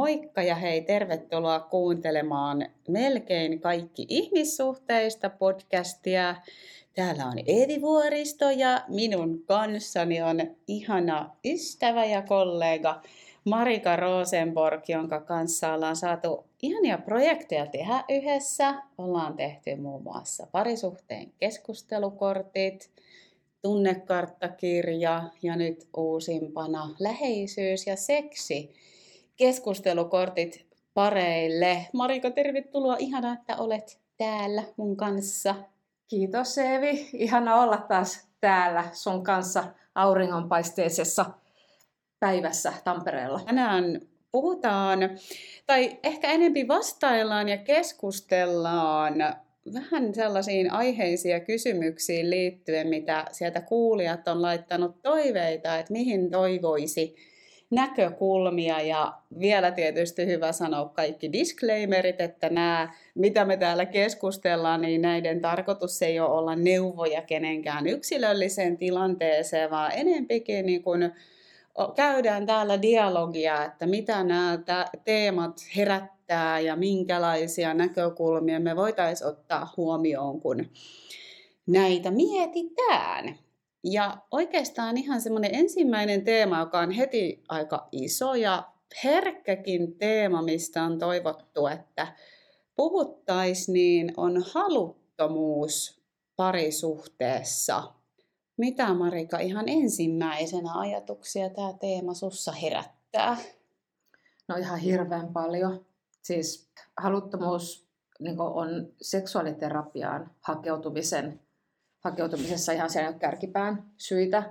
Moikka ja hei, tervetuloa kuuntelemaan melkein kaikki ihmissuhteista podcastia. Täällä on Eevi Vuoristo ja minun kanssani on ihana ystävä ja kollega Marika Rosenborg, jonka kanssa ollaan saatu ihania projekteja tehdä yhdessä. Ollaan tehty muun muassa parisuhteen keskustelukortit, tunnekarttakirja ja nyt uusimpana läheisyys ja seksi. Keskustelukortit pareille. Marika, tervetuloa. Ihanaa, että olet täällä mun kanssa. Kiitos Eevi. Ihana olla taas täällä sun kanssa auringonpaisteisessa päivässä Tampereella. Tänään puhutaan, tai ehkä enemmän vastaillaan ja keskustellaan vähän sellaisiin aiheisiin ja kysymyksiin liittyen, mitä sieltä kuulijat on laittanut toiveita, että mihin toivoisi näkökulmia. Ja vielä tietysti hyvä sanoa kaikki disclaimerit, että nämä, mitä me täällä keskustellaan, niin näiden tarkoitus ei ole olla neuvoja kenenkään yksilölliseen tilanteeseen, vaan enempikin niin kuin käydään täällä dialogia, että mitä nämä teemat herättää ja minkälaisia näkökulmia me voitaisiin ottaa huomioon, kun näitä mietitään. Ja oikeastaan ihan semmoinen ensimmäinen teema, joka on heti aika iso ja herkkäkin teema, mistä on toivottu, että puhuttaisiin, niin on haluttomuus parisuhteessa. Mitä Marika ihan ensimmäisenä ajatuksia tämä teema sussa herättää? No ihan hirveän paljon. Siis haluttomuus niin on seksuaaliterapiaan hakeutumisessa ihan siellä kärkipään syitä.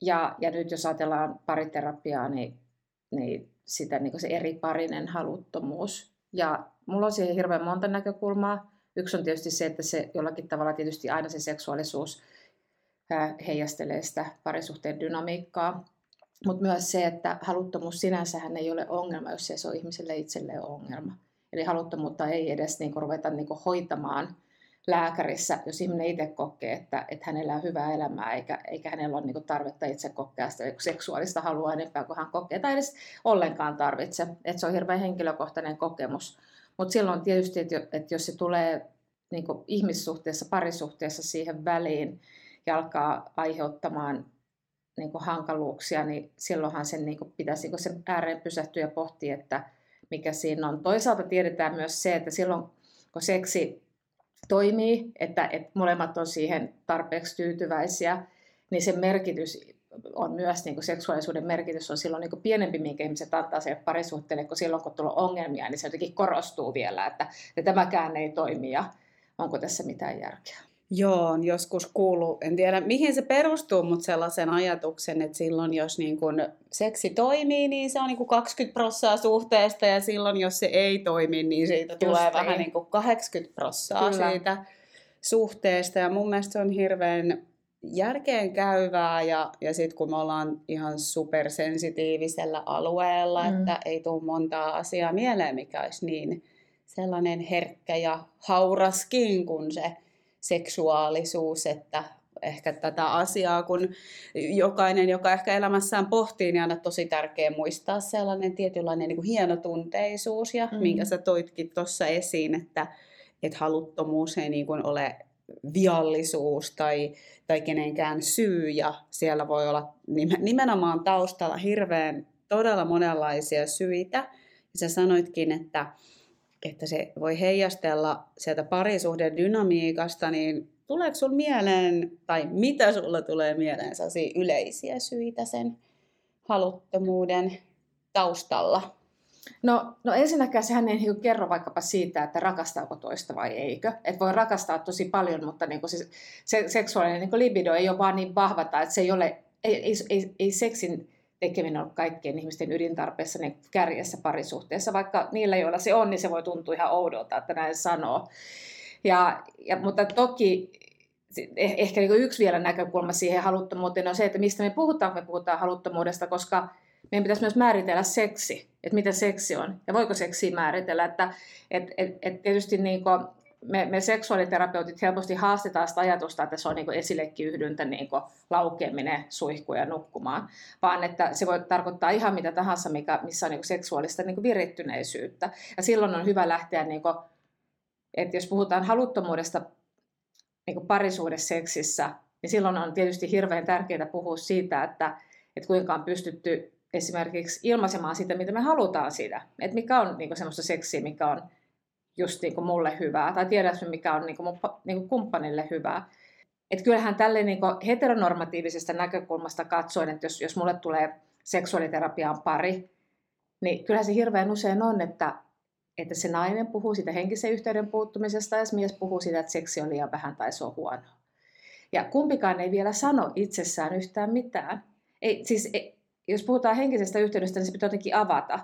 Ja nyt jos ajatellaan pariterapiaa, niin sitä niin se eriparinen haluttomuus. Ja mulla on siihen hirveän monta näkökulmaa. Yksi on tietysti se, että se jollakin tavalla tietysti aina se seksuaalisuus heijastelee sitä parisuhteen dynamiikkaa. Mutta myös se, että haluttomuus sinänsähän ei ole ongelma, jos se on ihmiselle itselleen ongelma. Eli haluttomuutta ei edes niin ruveta niin hoitamaan lääkärissä, jos ihminen itse kokee, että hän elää hyvää elämää, eikä hänellä ole tarvetta itse kokea sitä seksuaalista halua enempää kuin hän kokee, tai edes ollenkaan tarvitse. Että se on hirveän henkilökohtainen kokemus. Mutta silloin tietysti, että jos se tulee niin kuin ihmissuhteessa, parisuhteessa siihen väliin ja alkaa aiheuttamaan niin kuin hankaluuksia, niin silloinhan sen niin kuin pitäisi niin sen ääreen pysähtyä ja pohtia, että mikä siinä on. Toisaalta tiedetään myös se, että silloin kun seksi toimii, että molemmat on siihen tarpeeksi tyytyväisiä, niin sen merkitys on myös, niin kuin seksuaalisuuden merkitys on silloin niin kuin pienempi, minkä ihmiset antaa sille parisuhteelle, kun silloin kun tulee ongelmia, niin se jotenkin korostuu vielä, että tämäkään ei toimi ja onko tässä mitään järkeä. Joo, on joskus kuullut, en tiedä mihin se perustuu, mutta sellaisen ajatuksen, että silloin jos niin kun seksi toimii, niin se on niin kun 20% suhteesta ja silloin jos se ei toimi, niin siitä tulee vähän niin kun 80% siitä suhteesta. Ja mun mielestä se on hirveän järkeenkäyvää ja sitten kun me ollaan ihan supersensitiivisellä alueella, että ei tule montaa asiaa mieleen, mikä olisi niin sellainen herkkä ja hauraskin kuin se seksuaalisuus, että ehkä tätä asiaa, kun jokainen, joka ehkä elämässään pohtii, niin aina tosi tärkeä muistaa sellainen tietynlainen niin kuin hienotunteisuus, ja minkä sä toitkin tuossa esiin, että haluttomuus ei niin kuin ole viallisuus tai kenenkään syy, ja siellä voi olla nimenomaan taustalla hirveän todella monenlaisia syitä, ja sä sanoitkin, että se voi heijastella sieltä parisuhteen dynamiikasta, niin tuleeko sulla mieleen, tai mitä sulla tulee mieleen sellaisia yleisiä syitä sen haluttomuuden taustalla? No ensinnäkään sehän ei niin kerro vaikkapa siitä, että rakastaako toista vai eikö. Että voi rakastaa tosi paljon, mutta niin se seksuaalinen niin libido ei ole vaan niin vahva, tai että se ei seksin tekeminen on kaikkien ihmisten ydintarpeessa niin kärjessä parisuhteessa, vaikka niillä, joilla se on, niin se voi tuntua ihan oudolta, että näin sanoo. Mutta toki ehkä niin yksi vielä näkökulma siihen haluttomuuteen on se, että mistä me puhutaan haluttomuudesta, koska meidän pitäisi myös määritellä seksi, että mitä seksi on ja voiko seksiä määritellä. Että tietysti niin kuin me seksuaaliterapeutit helposti haastetaan sitä ajatusta, että se on niin kuin esilekiyhdyntä, niin kuin laukeaminen, suihku ja nukkumaan, vaan että se voi tarkoittaa ihan mitä tahansa, missä on niin kuin seksuaalista niin kuin virittyneisyyttä. Ja silloin on hyvä lähteä, niin kuin, että jos puhutaan haluttomuudesta niin kuin parisuhdeseksissä, niin silloin on tietysti hirveän tärkeää puhua siitä, että kuinka on pystytty esimerkiksi ilmaisemaan sitä, mitä me halutaan siitä. Että mikä on niin kuin semmoista seksiä, mikä on just niin kuin mulle hyvää, tai tiedätkö mikä on niin kuin kumppanille hyvää. Että kyllähän tälle niin kuin heteronormatiivisesta näkökulmasta katsoen, että jos mulle tulee seksuaaliterapiaan pari, niin kyllähän se hirveän usein on, että se nainen puhuu siitä henkisen yhteyden puuttumisesta, ja se mies puhuu siitä, että seksi on liian vähän tai se on huono. Ja kumpikaan ei vielä sano itsessään yhtään mitään. Ei, jos puhutaan henkisestä yhteydestä, niin se pitää jotenkin avata.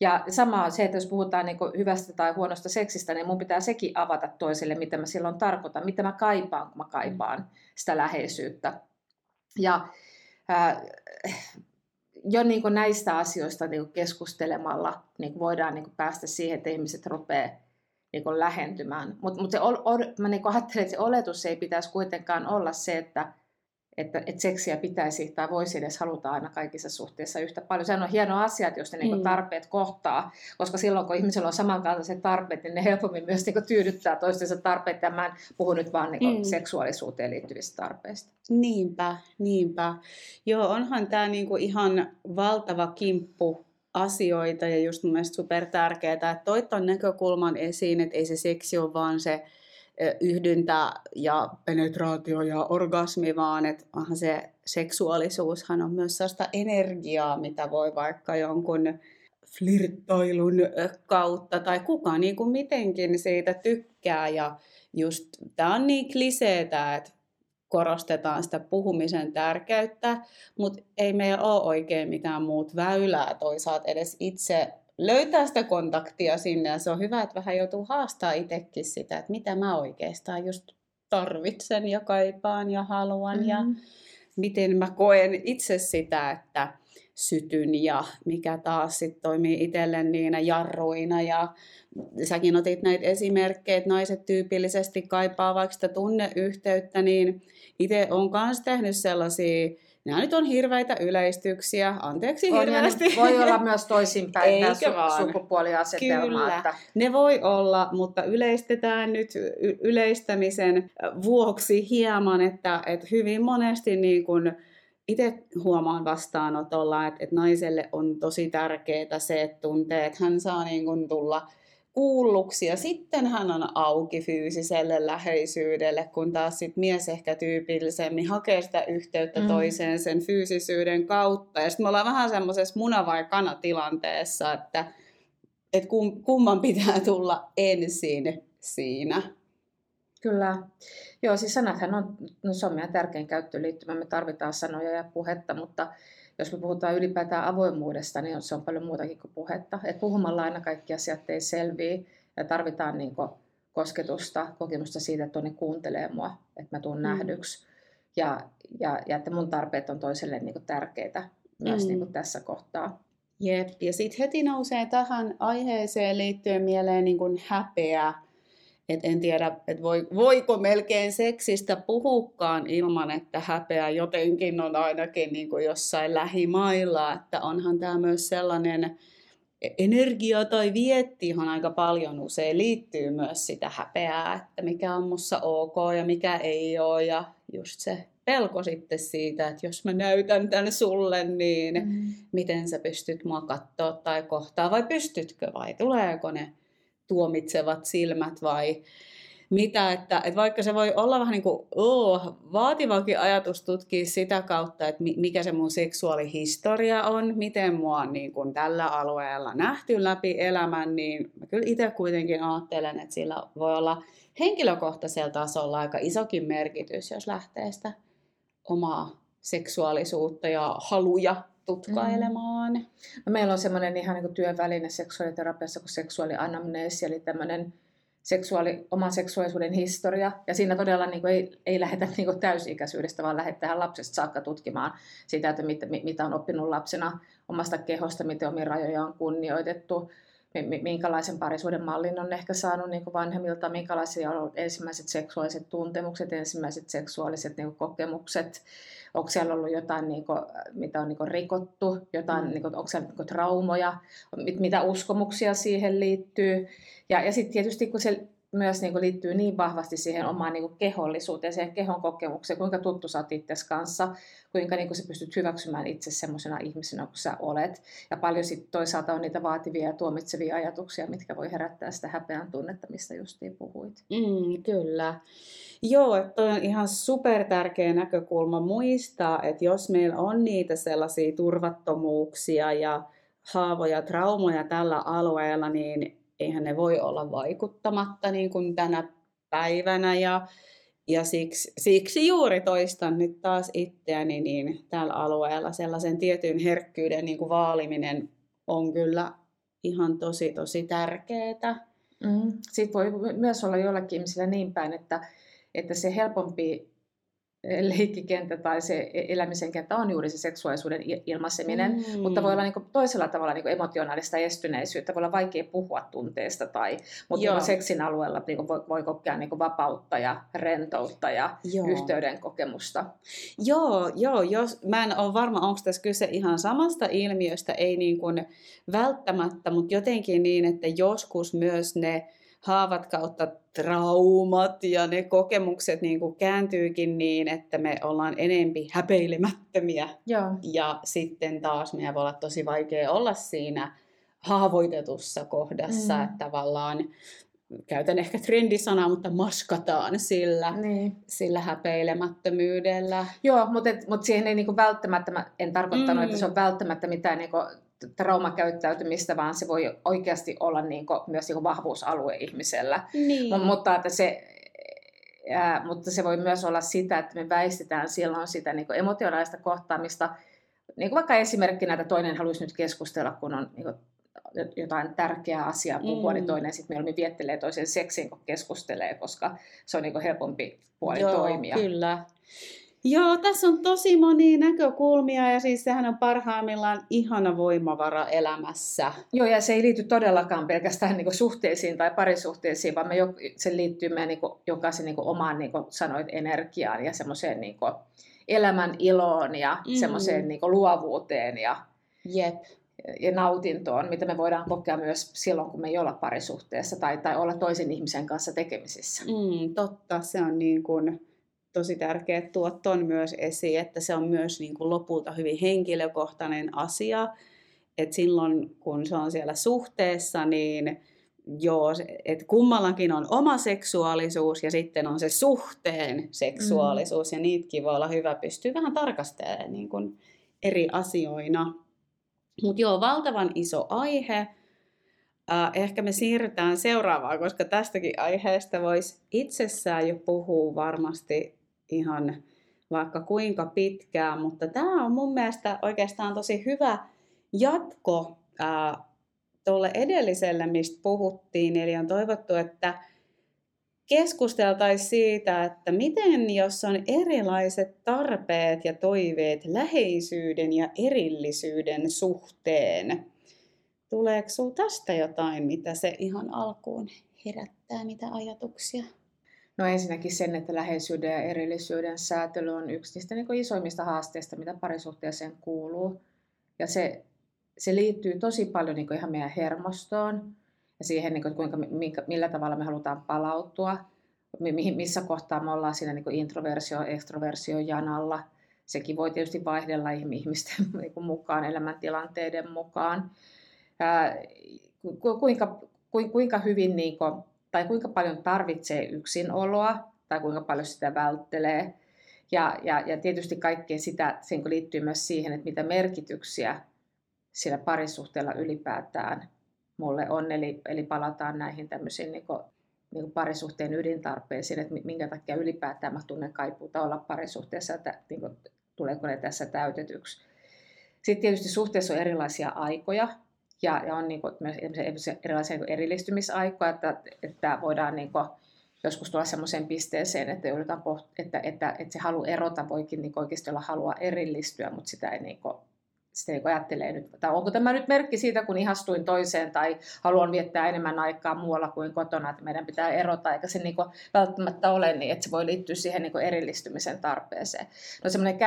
Ja sama on se, että jos puhutaan niin kuin hyvästä tai huonosta seksistä, niin mun pitää sekin avata toiselle, mitä mä silloin tarkoitan, mitä mä kaipaan, kun mä kaipaan sitä läheisyyttä. Ja jo niin kuin näistä asioista niin kuin keskustelemalla niin voidaan niin kuin päästä siihen, että ihmiset rupeaa niin kuin lähentymään. Mutta mä niin kuin ajattelen, että se oletus ei pitäisi kuitenkaan olla se, että seksiä pitäisi tai voisi edes haluta aina kaikissa suhteissa yhtä paljon. Sehän on hieno asia, jos ne niinku tarpeet kohtaa, koska silloin kun ihmisellä on samankaltaiset tarpeet, niin ne helpommin myös niinku tyydyttää toistensa tarpeet. Ja mä en puhu nyt vaan niinku seksuaalisuuteen liittyvistä tarpeista. Niinpä. Joo, onhan tämä niinku ihan valtava kimppu asioita ja just mun mielestä supertärkeää, että toit ton näkökulman esiin, että ei se seksi ole vaan se yhdyntä ja penetraatio ja orgasmi, vaan että se seksuaalisuushan on myös sellaista energiaa, mitä voi vaikka jonkun flirttailun kautta tai kuka niin kuin mitenkin siitä tykkää. Ja just tämä on niin kliseetä, että korostetaan sitä puhumisen tärkeyttä, mutta ei meillä ole oikein mitään muut väylää toisaalta edes itse löytää sitä kontaktia sinne, ja se on hyvä, että vähän joutuu haastaa itsekin sitä, että mitä mä oikeastaan just tarvitsen ja kaipaan ja haluan ja miten mä koen itse sitä, että sytyn ja mikä taas sit toimii itselle niinä jarruina. Ja säkin otit näitä esimerkkejä, että naiset tyypillisesti kaipaa vaikka sitä tunneyhteyttä, niin itse olen myös tehnyt sellaisia. Nämä nyt on hirveitä yleistyksiä, anteeksi hirveästi. Voi olla myös toisinpäin nämä sukupuoliasetelmaa. Kyllä, että ne voi olla, mutta yleistetään nyt yleistämisen vuoksi hieman, että hyvin monesti niin kuin itse huomaan vastaanotolla, että naiselle on tosi tärkeää se, että tuntee, että hän saa niin kuin tulla kuulluksi ja sitten hän on auki fyysiselle läheisyydelle, kun taas sit mies ehkä tyypillisemmin hakee sitä yhteyttä toiseen sen fyysisyyden kautta. Ja sitten me ollaan vähän semmoisessa muna vai kana tilanteessa, että kumman pitää tulla ensin siinä. Kyllä. Joo, siis sanathan on, no se on meidän tärkein käyttöliittymä, me tarvitaan sanoja ja puhetta, mutta jos me puhutaan ylipäätään avoimuudesta, niin se on paljon muutakin kuin puhetta. Et puhumalla aina kaikki asiat ei selviä ja tarvitaan niin kuin kosketusta, kokemusta siitä, että toinen kuuntelee mua, että mä tuun nähdyksi. Ja että mun tarpeet on toiselle niin kuin tärkeitä myös niin kuin tässä kohtaa. Jep, ja sitten heti nousee tähän aiheeseen liittyen mieleen niin kuin häpeä. Et en tiedä, et voiko melkein seksistä puhukaan ilman, että häpeä jotenkin on ainakin niin kuin jossain lähimailla. Että onhan tämä myös sellainen energia tai viettihan aika paljon usein liittyy myös sitä häpeää, että mikä on musta ok ja mikä ei ole. Ja just se pelko sitten siitä, että jos mä näytän tän sulle, niin miten sä pystyt mua katsoa tai kohtaa vai pystytkö vai tuleeko ne tuomitsevat silmät vai mitä, että vaikka se voi olla vähän niin kuin vaativakin ajatus tutkia sitä kautta, että mikä se mun seksuaalihistoria on, miten mua on niin kuin tällä alueella nähty läpi elämän, niin mä kyllä itse kuitenkin ajattelen, että sillä voi olla henkilökohtaisella tasolla aika isokin merkitys, jos lähtee sitä omaa seksuaalisuutta ja haluja tutkailemaan. No, meillä on semmoinen ihan niin kuin työväline seksuaaliterapiassa kuin seksuaalianamneesi, eli tämmöinen oman seksuaalisuuden historia. Ja siinä todella niin kuin ei lähdetä niin kuin täysi-ikäisyydestä, vaan lähdetään lapsesta saakka tutkimaan sitä, että mitä on oppinut lapsena omasta kehosta, miten omia rajoja on kunnioitettu, minkälaisen parisuuden mallin on ehkä saanut niin kuin vanhemmilta, minkälaisia on ollut ensimmäiset seksuaaliset tuntemukset, ensimmäiset seksuaaliset niin kuin kokemukset, onko siellä ollut jotain, niin kuin, mitä on niin kuin rikottu, jotain, niin kuin, onko siellä niin kuin traumoja, mitä uskomuksia siihen liittyy. Ja sitten tietysti kun se myös niin kuin liittyy niin vahvasti siihen omaan niin kuin kehollisuuteen, siihen kehon kokemukseen, kuinka tuttu sä oot itsesi kanssa, kuinka niin kuin sä pystyt hyväksymään itse semmoisena ihmisenä kuin sä olet. Ja paljon sitten toisaalta on niitä vaativia ja tuomitsevia ajatuksia, mitkä voi herättää sitä häpeän tunnetta, mistä justiin puhuit. Kyllä. Joo, toi on ihan supertärkeä näkökulma muistaa, että jos meillä on niitä sellaisia turvattomuuksia ja haavoja, traumoja tällä alueella, niin eihän ne voi olla vaikuttamatta niin kuin tänä päivänä ja siksi juuri toistan nyt taas itseäni, niin tällä alueella sellaisen tietyn herkkyyden niin kuin vaaliminen on kyllä ihan tosi tärkeää. Mm. Sitten voi myös olla jollakin ihmisillä niin päin, että se helpompi leikkikenttä tai se elämisen kenttä on juuri se seksuaalisuuden ilmaiseminen, mutta voi olla niin kuin toisella tavalla niin kuin emotionaalista estyneisyyttä, voi olla vaikea puhua tunteesta, mutta niin seksin alueella niin kuin voi kokea niin kuin vapautta ja rentoutta ja yhteyden kokemusta. Joo, jos, mä en ole varma, onko tässä kyse ihan samasta ilmiöstä, ei niin kuin välttämättä, mutta jotenkin niin, että joskus myös ne haavat kautta traumat ja ne kokemukset niin kuin kääntyykin niin, että me ollaan enempi häpeilemättömiä. Joo. Ja sitten taas meidän voi olla tosi vaikea olla siinä haavoitetussa kohdassa, että tavallaan, käytän ehkä trendisanaa, mutta maskataan sillä häpeilemättömyydellä. Joo, mutta siihen ei niin kuin välttämättä, en tarkoittanut, että se on välttämättä mitään niin kuin traumakäyttäytymistä, vaan se voi oikeasti olla niin kuin, myös niin kuin vahvuusalue ihmisellä. Niin. Mutta se voi myös olla sitä, että me väistetään silloin sitä niin kuin emotionaalista kohtaamista. Niin kuin vaikka esimerkkinä, että toinen haluaisi nyt keskustella, kun on niin kuin jotain tärkeää asiaa puhua, niin toinen sitten mieluummin viettelee toisen seksiin, kun keskustelee, koska se on niin kuin helpompi puoli toimia. Kyllä. Joo, tässä on tosi monia näkökulmia ja siis sehän on parhaimmillaan ihana voimavara elämässä. Joo, ja se ei liity todellakaan pelkästään niin kuin suhteisiin tai parisuhteisiin, vaan se liittyy meidän niin kuin jokaisen niin kuin omaan, niin kuin sanoit, energiaan ja semmoiseen niin kuin elämän iloon ja semmoiseen niin kuin luovuuteen ja nautintoon, mitä me voidaan kokea myös silloin, kun me ei olla parisuhteessa tai olla toisen ihmisen kanssa tekemisissä. Totta, se on niin kuin tosi tärkeä tuot on myös esiin, että se on myös niin kuin lopulta hyvin henkilökohtainen asia. Et silloin, kun se on siellä suhteessa, niin että kummallakin on oma seksuaalisuus ja sitten on se suhteen seksuaalisuus. Ja niitäkin voi olla hyvä pystyä vähän tarkastelemaan niin kuin eri asioina. Mutta valtavan iso aihe. Ehkä me siirrytään seuraavaan, koska tästäkin aiheesta voisi itsessään jo puhua varmasti ihan vaikka kuinka pitkään, mutta tämä on mun mielestä oikeastaan tosi hyvä jatko tuolle edelliselle, mistä puhuttiin. Eli on toivottu, että keskusteltaisiin siitä, että miten jos on erilaiset tarpeet ja toiveet läheisyyden ja erillisyyden suhteen. Tuleeko sinulla tästä jotain, mitä se ihan alkuun herättää, mitä ajatuksia? No ensinnäkin sen, että läheisyyden ja erillisyyden säätely on yksi niistä niin kuin isoimmista haasteista, mitä parisuhteeseen kuuluu. Ja se liittyy tosi paljon niin kuin ihan meidän hermostoon ja siihen, niin kuin, millä tavalla me halutaan palautua, missä kohtaa me ollaan siinä niin kuin introversio-ekstroversio janalla. Sekin voi tietysti vaihdella ihmisten niin kuin mukaan, elämäntilanteiden mukaan. Kuinka hyvin niin kuin, tai kuinka paljon tarvitsee yksinoloa tai kuinka paljon sitä välttelee. Ja tietysti kaikkea sitä sen liittyy myös siihen, että mitä merkityksiä sillä parisuhteella ylipäätään mulle on. Eli palataan näihin tämmöisiin niin kuin parisuhteen ydintarpeisiin, että minkä takia ylipäätään mä tunnen kaipuuta olla parisuhteessa, että niin kuin, tuleeko ne tässä täytetyksi. Sitten tietysti suhteessa on erilaisia aikoja. Ja on niin kuin myös erilaisia niin kuin erillistymisaikoja, että voidaan niin kuin joskus tulla semmoiseen pisteeseen, että se halu erota voikin niin kuin oikeasti olla halua erillistyä, mutta sitä ei niin kuin sitten kun ajattelee nyt, tai onko tämä nyt merkki siitä, kun ihastuin toiseen tai haluan viettää enemmän aikaa muualla kuin kotona, että meidän pitää erota, eikä se niin kuin välttämättä ole niin, että se voi liittyä siihen niin kuin erillistymisen tarpeeseen. No semmoinen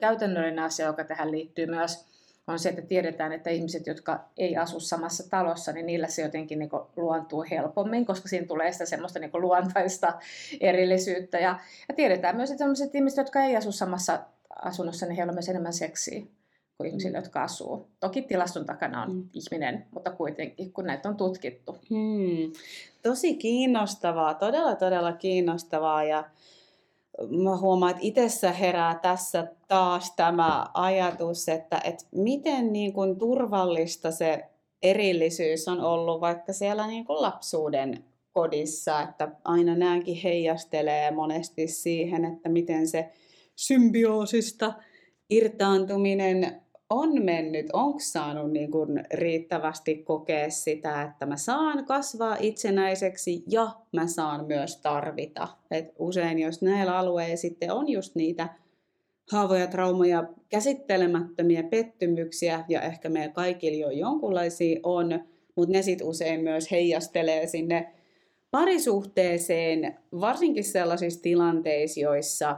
käytännöllinen asia, joka tähän liittyy myös, on se, että tiedetään, että ihmiset, jotka ei asu samassa talossa, niin niillä se jotenkin niin kuin luontuu helpommin, koska siinä tulee sitä semmoista niin kuin luontaista erillisyyttä. Ja tiedetään myös, että sellaiset ihmiset, jotka ei asu samassa asunnossa, niin heillä on myös enemmän seksiä kuin ihmisillä, jotka asuu. Toki tilaston takana on ihminen, mutta kuitenkin, kun näitä on tutkittu. Tosi kiinnostavaa, todella kiinnostavaa. Ja mä huomaan, että itsessä herää tässä taas tämä ajatus, että miten niin kuin turvallista se erillisyys on ollut vaikka siellä niin kuin lapsuuden kodissa. Että aina nämäkin heijastelee monesti siihen, että miten se symbioosista irtaantuminen on mennyt, onko saanut niin kuin riittävästi kokea sitä, että mä saan kasvaa itsenäiseksi ja mä saan myös tarvita. Et usein jos näillä alueilla sitten on just niitä haavoja, traumoja, käsittelemättömiä pettymyksiä, ja ehkä meillä kaikilla jo jonkunlaisia on, mutta ne sitten usein myös heijastelee sinne parisuhteeseen, varsinkin sellaisissa tilanteissa, joissa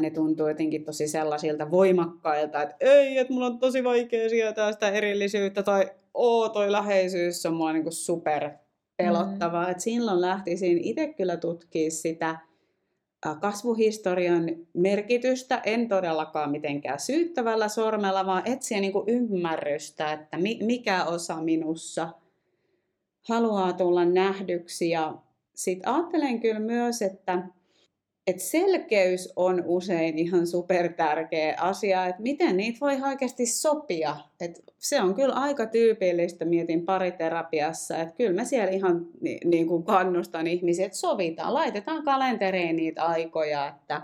ne tuntuu jotenkin tosi sellaisilta voimakkailta, että ei, että mulla on tosi vaikea sietää sitä erillisyyttä, tai toi läheisyys on mulla niin kuin super pelottavaa. Mm-hmm. Et silloin lähtisin itse kyllä tutkia sitä kasvuhistorian merkitystä, en todellakaan mitenkään syyttävällä sormella, vaan etsiä niin kuin ymmärrystä, että mikä osa minussa haluaa tulla nähdyksi. Ja sitten ajattelen kyllä myös, että selkeys on usein ihan supertärkeä asia, että miten niitä voi oikeasti sopia. Että se on kyllä aika tyypillistä, mietin pariterapiassa, että kyllä mä siellä ihan niin kuin kannustan ihmisiä, että sovitaan, laitetaan kalenteriin niitä aikoja, että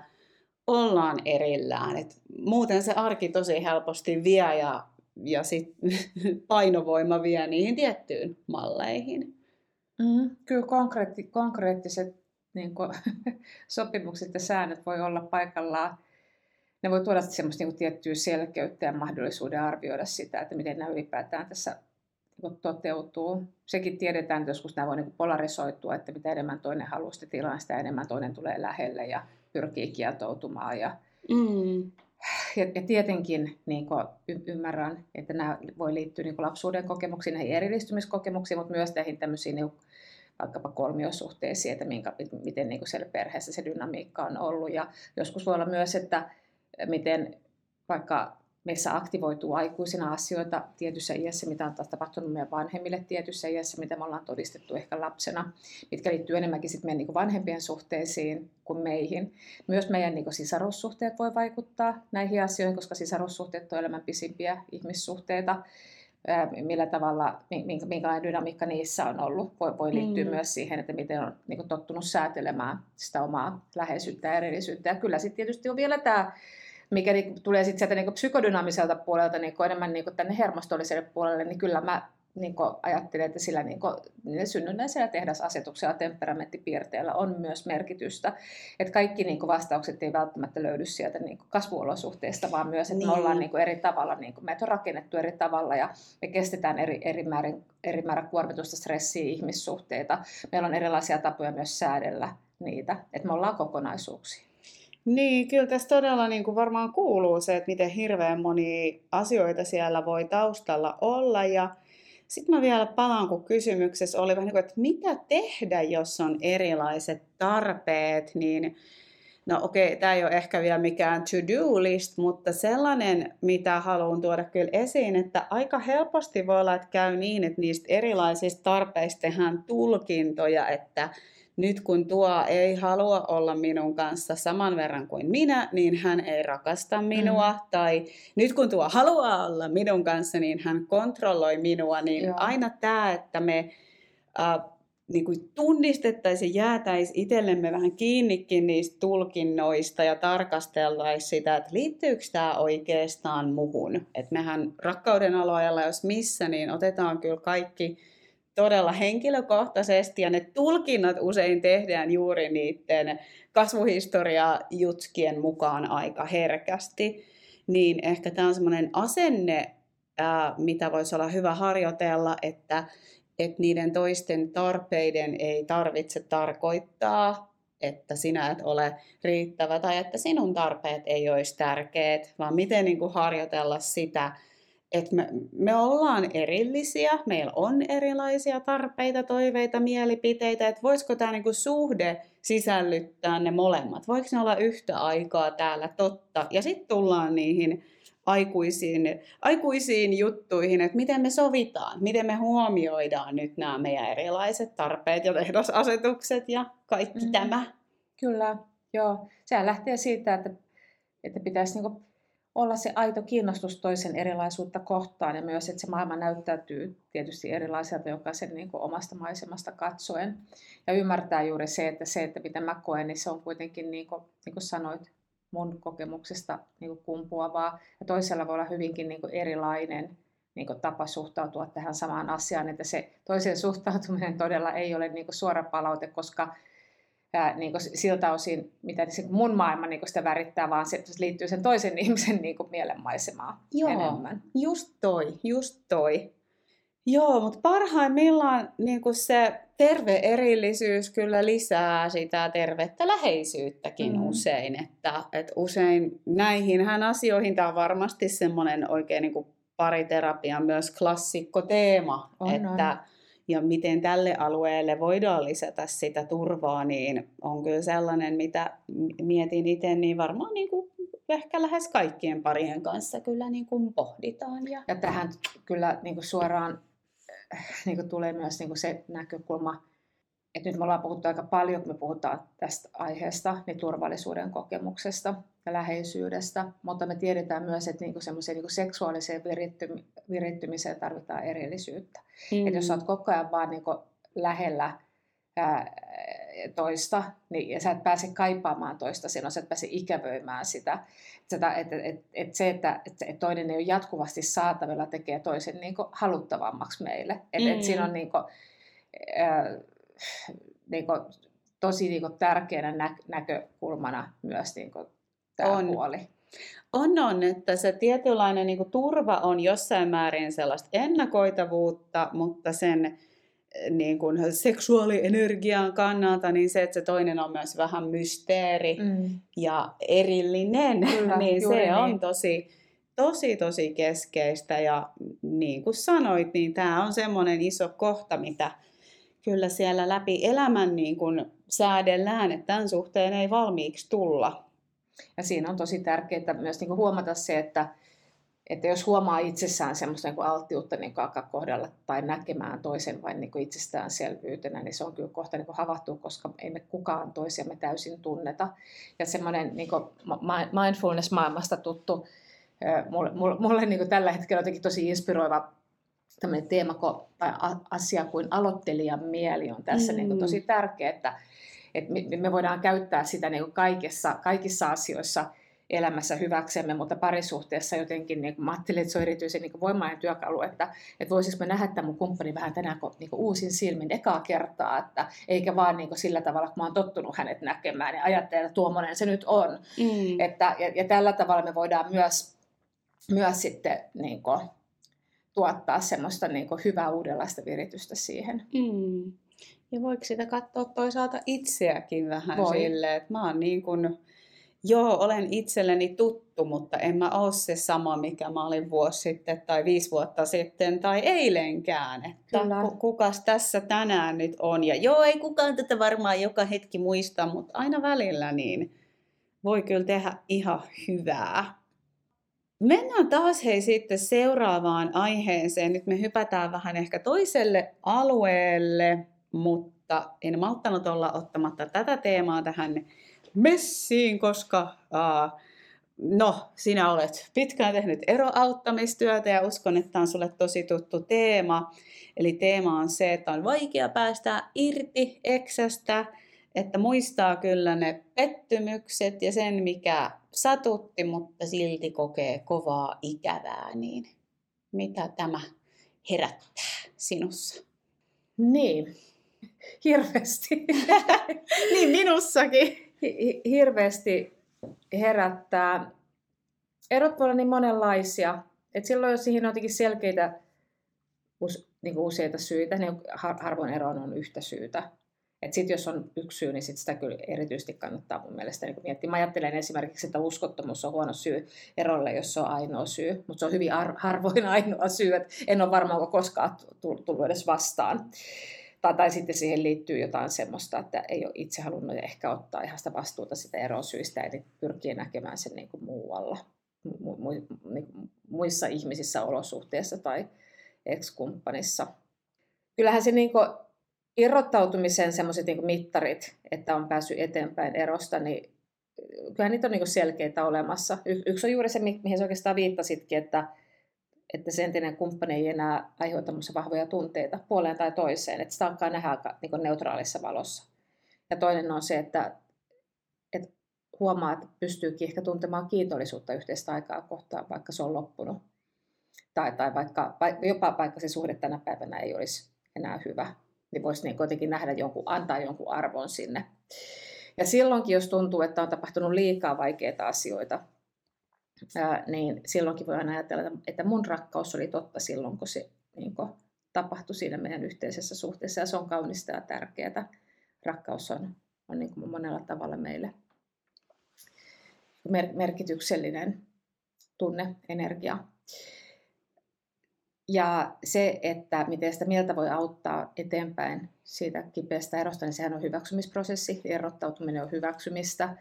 ollaan erillään. Että muuten se arki tosi helposti vie ja sit painovoima vie niihin tiettyyn malleihin. Kyllä konkreettiset niin kuin sopimukset ja säännöt voi olla paikallaan. Ne voi tuoda semmoista niin kuin tiettyä selkeyttä ja mahdollisuuden arvioida sitä, että miten nämä ylipäätään tässä niin kuin toteutuu. Sekin tiedetään, että joskus nämä voi niin kuin polarisoitua, että mitä enemmän toinen haluaa sitä tilaa, sitä enemmän toinen tulee lähelle ja pyrkii kietoutumaan. Ja tietenkin niin kuin ymmärrän, että nämä voi liittyä niin kuin lapsuuden kokemuksiin, näihin erillistymiskokemuksiin, mutta myös näihin tämmöisiin niin kuin vaikkapa kolmiosuhteisiin, että miten niin kuin siellä perheessä se dynamiikka on ollut. Ja joskus voi olla myös, että miten vaikka meissä aktivoituu aikuisena asioita tietyssä iässä, mitä on tapahtunut meidän vanhemmille tietyssä iässä, mitä me ollaan todistettu ehkä lapsena, mitkä liittyy enemmänkin sitten meidän niin kuin vanhempien suhteisiin kuin meihin. Myös meidän niin kuin sisarussuhteet voi vaikuttaa näihin asioihin, koska sisarussuhteet on elämän pisimpiä ihmissuhteita. Millä tavalla, minkälainen dynamiikka niissä on ollut. Voi liittyä myös siihen, että miten on niin kuin tottunut säätelemään sitä omaa läheisyyttä ja erillisyyttä. Ja kyllä sitten tietysti on vielä tämä, mikä niin kuin tulee sitten sieltä niin kuin psykodynaamiselta puolelta niin kuin enemmän niin kuin tänne hermostolliselle puolelle, niin kyllä mä niin kuin ajattelen, että sillä niin kuin synnynnäisellä tehdasasetuksella ja temperamenttipiirteellä on myös merkitystä. Että kaikki niin kuin vastaukset ei välttämättä löydy sieltä niin kuin kasvuolosuhteista, vaan myös, että me ollaan niin kuin eri tavalla, niin kuin meitä on rakennettu eri tavalla ja me kestetään eri määrä kuormitusta, stressiä, ihmissuhteita. Meillä on erilaisia tapoja myös säädellä niitä, että me ollaan kokonaisuuksia. Niin, kyllä tässä todella niin kuin varmaan kuuluu se, että miten hirveän monia asioita siellä voi taustalla olla. Ja sitten mä vielä palaan, kun kysymyksessä oli vähän niin kuin, että mitä tehdä, jos on erilaiset tarpeet, niin no okei, tämä ei ole ehkä vielä mikään to-do-list, mutta sellainen, mitä haluan tuoda kyllä esiin, että aika helposti voi olla, että käy niin, että niistä erilaisista tarpeista tehdään tulkintoja, että nyt kun tuo ei halua olla minun kanssa saman verran kuin minä, niin hän ei rakasta minua. Tai nyt kun tuo haluaa olla minun kanssa, niin hän kontrolloi minua. Niin aina tämä, että me niin kuin tunnistettaisiin ja jäätäisiin itsellemme vähän kiinnikin niistä tulkinnoista ja tarkastellaisiin sitä, että liittyykö tämä oikeastaan muhun. Et mehän rakkauden aloilla, jos missä, niin otetaan kyllä kaikki todella henkilökohtaisesti, ja ne tulkinnat usein tehdään juuri niiden kasvuhistoria-jutkien mukaan aika herkästi. niin ehkä tämä on semmoinen asenne, mitä voisi olla hyvä harjoitella, että niiden toisten tarpeiden ei tarvitse tarkoittaa, että sinä et ole riittävä tai että sinun tarpeet ei olisi tärkeät, vaan miten niin kuin harjoitella sitä, että me ollaan erillisiä, meillä on erilaisia tarpeita, toiveita, mielipiteitä, että voisiko tämä niin kuin suhde sisällyttää ne molemmat, voiko ne olla yhtä aikaa täällä totta, ja sitten tullaan niihin aikuisiin juttuihin, että miten me sovitaan, miten me huomioidaan nyt nämä meidän erilaiset tarpeet ja ehdosasetukset ja kaikki tämä. Kyllä, joo. Sehän lähtee siitä, että pitäisi niinku olla se aito kiinnostus toisen erilaisuutta kohtaan ja myös, että se maailma näyttäytyy tietysti erilaiselta jokaisen niinku omasta maisemasta katsoen. Ja ymmärtää juuri se, että mitä mä koen, niin se on kuitenkin, niin kuin sanoit, mun kokemuksesta niin kuin kumpuavaa, ja toisella voi olla hyvinkin niin kuin erilainen niin kuin tapa suhtautua tähän samaan asiaan, että se toiseen suhtautuminen todella ei ole niin kuin suora palaute, koska niin kuin siltä osin, mitä mun maailma niin kuin sitä värittää, vaan se liittyy sen toisen ihmisen niin kuin mielenmaisemaan enemmän. Just toi. Joo, mutta parhaimmillaan niin kuin se terve erillisyys kyllä lisää sitä tervettä läheisyyttäkin usein. Että usein näihinhän asioihin tämä on varmasti semmoinen oikein niin kuin pariterapian myös klassikko teema. Ja miten tälle alueelle voidaan lisätä sitä turvaa, niin on kyllä sellainen, mitä mietin itse, niin varmaan niin kuin ehkä lähes kaikkien parien kanssa kyllä niin kuin pohditaan. Ja tähän kyllä niin kuin suoraan niin kuin tulee myös niin kuin se näkökulma, että nyt me ollaan puhuttu aika paljon, kun me puhutaan tästä aiheesta, niin turvallisuuden kokemuksesta ja läheisyydestä, mutta me tiedetään myös, että niin kuin semmoiseen niin kuin seksuaaliseen virittymiseen tarvitaan erillisyyttä. Että jos olet koko ajan vaan niin kuin lähellä toista, niin, ja sä et pääse kaipaamaan toista silloin, sä et pääse ikävöimään sitä. Se, että toinen ei ole jatkuvasti saatavilla, tekee toisen niin kuin haluttavammaksi meille. Et siinä on niin kuin, tosi niin kuin tärkeänä näkökulmana myös niin kuin tämä puoli. On, että se tietynlainen niin kuin turva on jossain määrin sellaista ennakoitavuutta, mutta sen niin kuin seksuaalienergian kannalta, niin se, että se toinen on myös vähän mysteeri ja erillinen, kyllä, niin se on tosi keskeistä. Ja niin kuin sanoit, niin tämä on semmoinen iso kohta, mitä kyllä siellä läpi elämän niin kuin säädellään, että tämän suhteen ei valmiiksi tulla. Ja siinä on tosi tärkeää myös niin kuin huomata se, että jos huomaa itsessään semmoista niin kuin alttiutta niin kuin alkaa kohdalla tai näkemään toisen vain niin kuin itsestäänselvyytenä, niin se on kyllä kohta niin kuin havahtuu, koska ei me kukaan toisiamme täysin tunneta. Ja semmoinen niin kuin mindfulness-maailmasta tuttu, mulle niin kuin tällä hetkellä jotenkin tosi inspiroiva tämmöinen teema tai asia kuin aloittelijan mieli on tässä niin kuin tosi tärkeä, että me voidaan käyttää sitä niin kuin kaikissa asioissa elämässä hyväksemme, mutta parisuhteessa jotenkin, niin mä ajattelin, että se on erityisen niin voimainen työkalu, että voisinko mä nähdä tämän mun kumppani vähän tänään niin uusin silmin ekaa kertaa, että eikä vaan niin sillä tavalla, kun mä oon tottunut hänet näkemään ja ajattelen, että tuommoinen se nyt on. Ja tällä tavalla me voidaan myös sitten niin kuin tuottaa semmoista niin kuin hyvää uudenlaista viritystä siihen. Ja voiko sitä katsoa toisaalta itseäkin vähän silleen, että mä oon niin kuin olen itselleni tuttu, mutta en mä ole se sama, mikä mä olin vuosi sitten tai 5 vuotta sitten tai eilenkään. Että kukas tässä tänään nyt on? Ja ei kukaan tätä varmaan joka hetki muista, mutta aina välillä niin voi kyllä tehdä ihan hyvää. Mennään taas sitten seuraavaan aiheeseen. Nyt me hypätään vähän ehkä toiselle alueelle, mutta en malttanut olla ottamatta tätä teemaa tähän messiin, koska sinä olet pitkään tehnyt eroauttamistyötä ja uskon, että tämä on sulle tosi tuttu teema. Eli teema on se, että on vaikea päästä irti eksästä, että muistaa kyllä ne pettymykset ja sen, mikä satutti, mutta silti kokee kovaa ikävää. Niin mitä tämä herättää sinussa? Niin, hirveästi. Niin minussakin. Hirveästi herättää erot voi olla niin monenlaisia, että silloin jos siihen on jotenkin selkeitä niin kuin useita syitä, niin harvoin eroon on yhtä syytä. Et sit jos on yksi syy, niin sit sitä kyllä erityisesti kannattaa mun mielestä niin miettiä. Mä ajattelen esimerkiksi, että uskottomuus on huono syy erolle, jos se on ainoa syy, mutta se on hyvin harvoin ainoa syy, että en ole varmaan koskaan tullut edes vastaan. Tai sitten siihen liittyy jotain semmoista, että ei ole itse halunnut ehkä ottaa ihan sitä vastuuta sitä eron syistä, eli pyrkii näkemään sen niin kuin muualla, muissa ihmisissä, olosuhteissa tai ex-kumppanissa. Kyllähän se niin kuin irrottautumisen semmoiset niin kuin mittarit, että on päässyt eteenpäin erosta, niin kyllähän niitä on niin kuin selkeitä olemassa. Yksi on juuri se, mihin sä oikeastaan viittasitkin, että se entinen kumppani ei enää aiheuta musta vahvoja tunteita puoleen tai toiseen, että sitä alkaa nähdä niin kuin neutraalissa valossa. Ja toinen on se, että huomaa, että pystyykin ehkä tuntemaan kiitollisuutta yhteistä aikaa kohtaan, vaikka se on loppunut. Tai vaikka se suhde tänä päivänä ei olisi enää hyvä, niin voisi niin kuitenkin nähdä antaa jonkun arvon sinne. Ja silloinkin, jos tuntuu, että on tapahtunut liikaa vaikeita asioita, niin silloinkin voidaan ajatella, että mun rakkaus oli totta silloin, kun se niin kun tapahtui siinä meidän yhteisessä suhteessa. Ja se on kaunista ja tärkeää. Rakkaus on niin kun monella tavalla meille merkityksellinen tunne, energia. Ja se, että miten sitä mieltä voi auttaa eteenpäin siitä kipeästä erosta, niin sehän on hyväksymisprosessi. Erottautuminen on hyväksymistä.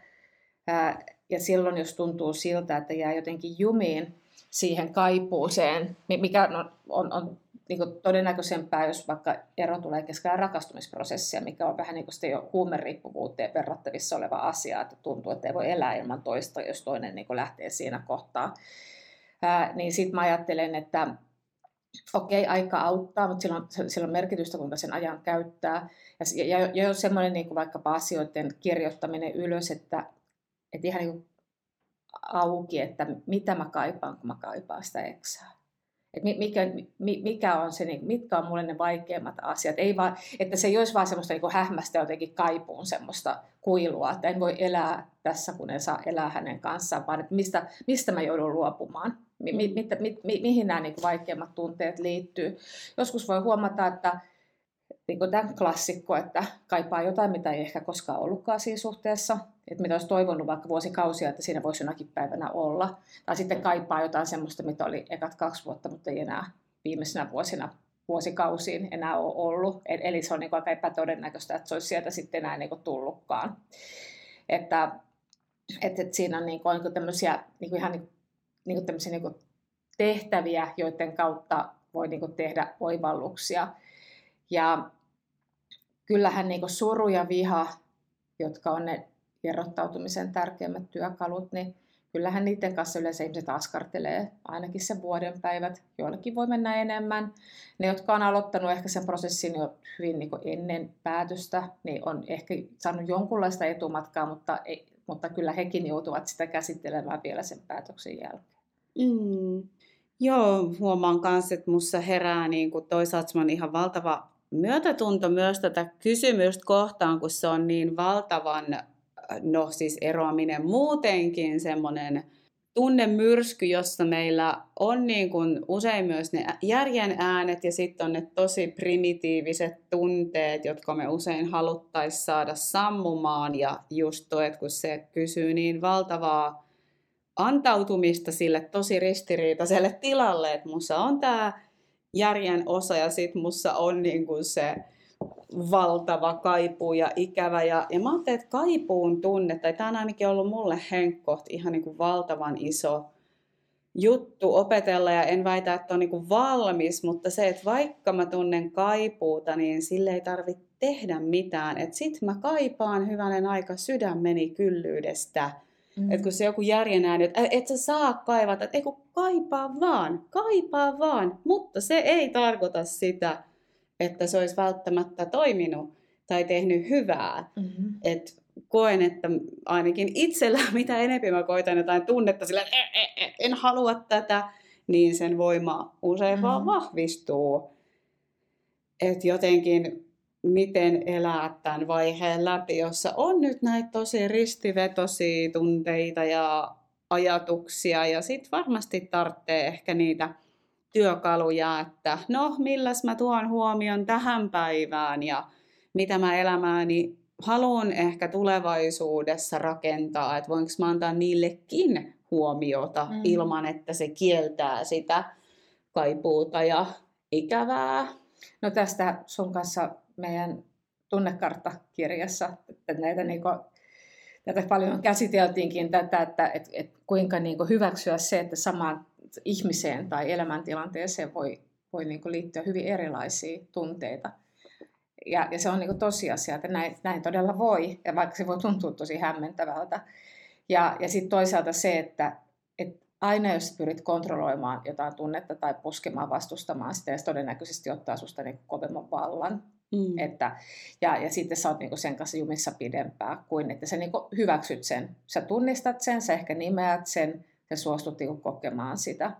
Ja silloin, jos tuntuu siltä, että jää jotenkin jumiin siihen kaipuuseen, mikä on niin kuin todennäköisempää, jos vaikka ero tulee keskellä rakastumisprosessia, mikä on vähän niin kuin sitten jo huumeriippuvuuteen verrattavissa oleva asia, että tuntuu, että ei voi elää ilman toista, jos toinen niin kuin lähtee siinä kohtaa. Niin sitten mä ajattelen, että okei, aika auttaa, mutta sillä on merkitystä, kuinka sen ajan käyttää. Ja jos semmoinen niin kuin vaikkapa asioiden kirjoittaminen ylös, että ihan niin kuin auki, että mitä mä kaipaan, kun mä kaipaan sitä eksää. Että mitkä on mulle ne vaikeimmat asiat. Ei vaan, että se ei olisi vaan semmoista niin kuin hähmästä jotenkin kaipuun semmoista kuilua, että en voi elää tässä, kun en saa elää hänen kanssaan, vaan että mistä mä joudun luopumaan. Mihin nämä niin kuin vaikeimmat tunteet liittyy. Joskus voi huomata, että niin kuin tämän klassikko, että kaipaa jotain, mitä ei ehkä koskaan ollutkaan siinä suhteessa. Että mitä olisi toivonut vaikka vuosikausia, että siinä voisi jonakin päivänä olla. Tai sitten kaipaa jotain semmoista, mitä oli ekat 2 vuotta, mutta ei enää viimeisenä vuosikausiin enää ole ollut. Eli se on niin kuin aika epätodennäköistä, että se olisi sieltä sitten enää niin kuin tullutkaan. Että siinä on niin kuin tämmöisiä niin kuin ihan niin kuin tämmöisiä niin kuin tehtäviä, joiden kautta voi niin kuin tehdä oivalluksia. Ja kyllähän niin kuin suru ja viha, jotka on ne erottautumisen tärkeimmät työkalut, niin kyllähän niiden kanssa yleensä ihmiset askartelee ainakin sen vuoden päivät. Joillakin voi mennä enemmän. Ne, jotka on aloittanut ehkä sen prosessin jo hyvin niin kuin ennen päätöstä, niin on ehkä saanut jonkunlaista etumatkaa, mutta kyllä hekin joutuvat sitä käsittelemään vielä sen päätöksen jälkeen. Joo, huomaan kanssa, että minussa herää niin kuin toisaalta on ihan valtava myötätunto myös tätä kysymystä kohtaan, kun se on niin valtavan, no siis eroaminen muutenkin, semmoinen tunnemyrsky, jossa meillä on niin kuin usein myös ne järjen äänet ja sitten on ne tosi primitiiviset tunteet, jotka me usein haluttaisiin saada sammumaan. Ja just tuo, että kun se kysyy niin valtavaa antautumista sille tosi ristiriitaiselle tilalle, että musta on tämä järjen osa ja sitten musta on niin kuin se valtava kaipuu ja ikävä. Ja mä ajattelin, että kaipuun tunne, tai tämä on ainakin ollut mulle henkkohti ihan niin kuin valtavan iso juttu opetella, ja en väitä, että on niin kuin valmis, mutta se, että vaikka mä tunnen kaipuuta, niin sille ei tarvitse tehdä mitään. Että sit mä kaipaan hyvänen aika sydämeni kyllyydestä. Että kun se joku järjen ääni, että et sä saa kaivata, että ei kun kaipaa vaan, mutta se ei tarkoita sitä, että se olisi välttämättä toiminut tai tehnyt hyvää. Mm-hmm. Et koen, että ainakin itsellä mitä enemmän mä koitan jotain tunnetta sillä, että en halua tätä, niin sen voima usein vaan vahvistuu. Että jotenkin miten elää tämän vaiheen läpi, jossa on nyt näitä tosi ristivetoisia tunteita ja ajatuksia ja sitten varmasti tarvitsee ehkä niitä työkaluja, että no milläs mä tuon huomion tähän päivään ja mitä mä elämääni haluan ehkä tulevaisuudessa rakentaa, että voinko mä antaa niillekin huomiota ilman, että se kieltää sitä kaipuuta ja ikävää. No tästä sun kanssa meidän tunnekarttakirjassa, että näitä niinku, tätä paljon käsiteltiinkin tätä, että kuinka niinku hyväksyä se, että samaan ihmiseen tai elämäntilanteeseen voi niinku liittyä hyvin erilaisia tunteita. Ja se on niinku tosiasia, että näin todella voi, ja vaikka se voi tuntua tosi hämmentävältä. Ja sitten toisaalta se, että aina jos pyrit kontrolloimaan jotain tunnetta tai puskemaan, vastustamaan sitä, se todennäköisesti ottaa susta niinku kovemman vallan. Että, ja sitten sä oot niinku sen kanssa jumissa pidempään kuin, että sä niinku hyväksyt sen. Sä tunnistat sen, sä ehkä nimeät sen, ja suostut niinku kokemaan sitä.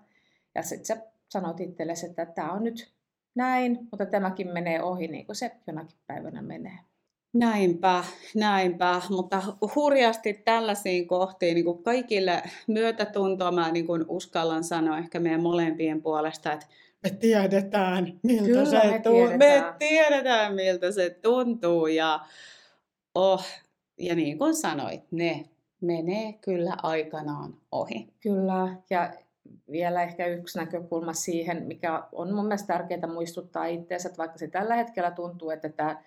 Ja sitten sä sanot itsellesi, että tämä on nyt näin, mutta tämäkin menee ohi niin kuin se jonakin päivänä menee. Näinpä. Mutta hurjasti tällaisiin kohtiin niin kuin kaikille myötätuntoa mä niin kuin uskallan sanoa ehkä meidän molempien puolesta, että me tiedetään, miltä me tiedetään, miltä se tuntuu. Ja niin kuin sanoit, ne menee kyllä aikanaan ohi. Kyllä, ja vielä ehkä yksi näkökulma siihen, mikä on mun mielestä tärkeää muistuttaa itseänsä, että vaikka se tällä hetkellä tuntuu, että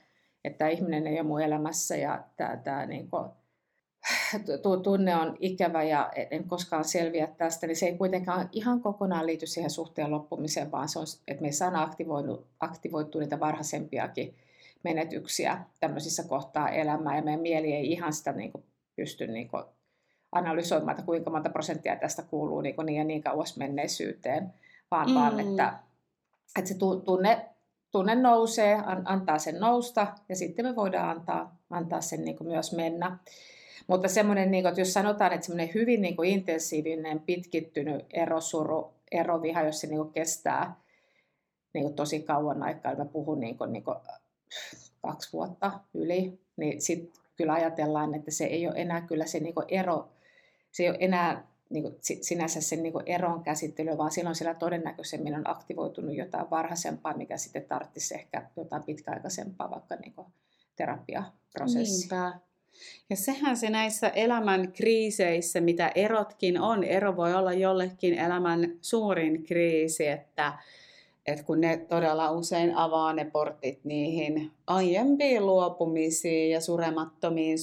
ihminen ei ole mun elämässä ja tämä niin kuin tunne on ikävä ja en koskaan selviä tästä, niin se ei kuitenkaan ihan kokonaan liity siihen suhteen loppumiseen, vaan se on, että me saadaan aktivoitua niitä varhaisempiakin menetyksiä tämmöisissä kohtaa elämää, ja meidän mieli ei ihan sitä niin kuin pysty niin kuin analysoimaan, että kuinka monta prosenttia tästä kuuluu niin ja niin kauas menneisyyteen, vaan että se tunne nousee, antaa sen nousta, ja sitten me voidaan antaa sen niin kuin myös mennä. Mutta semmoinen, niin kuin, että jos sanotaan, että semmoinen hyvin niin kuin intensiivinen, pitkittynyt erosuru, eroviha, jos se niin kuin kestää niin kuin tosi kauan aikaa, mä puhun niin kuin 2 vuotta yli, niin sitten kyllä ajatellaan, että se ei ole enää kyllä se niin kuin ero, se ei ole enää niin kuin sinänsä sen niin kuin eron käsittely, vaan silloin siellä todennäköisemmin on aktivoitunut jotain varhaisempaa, mikä sitten tarvitsisi ehkä jotain pitkäaikaisempaa, vaikka niin kuin terapiaprosessia. Niinpä. Ja sehän se näissä elämän kriiseissä, mitä erotkin on, ero voi olla jollekin elämän suurin kriisi, että kun ne todella usein avaa ne portit niihin aiempiin luopumisiin ja suremattomiin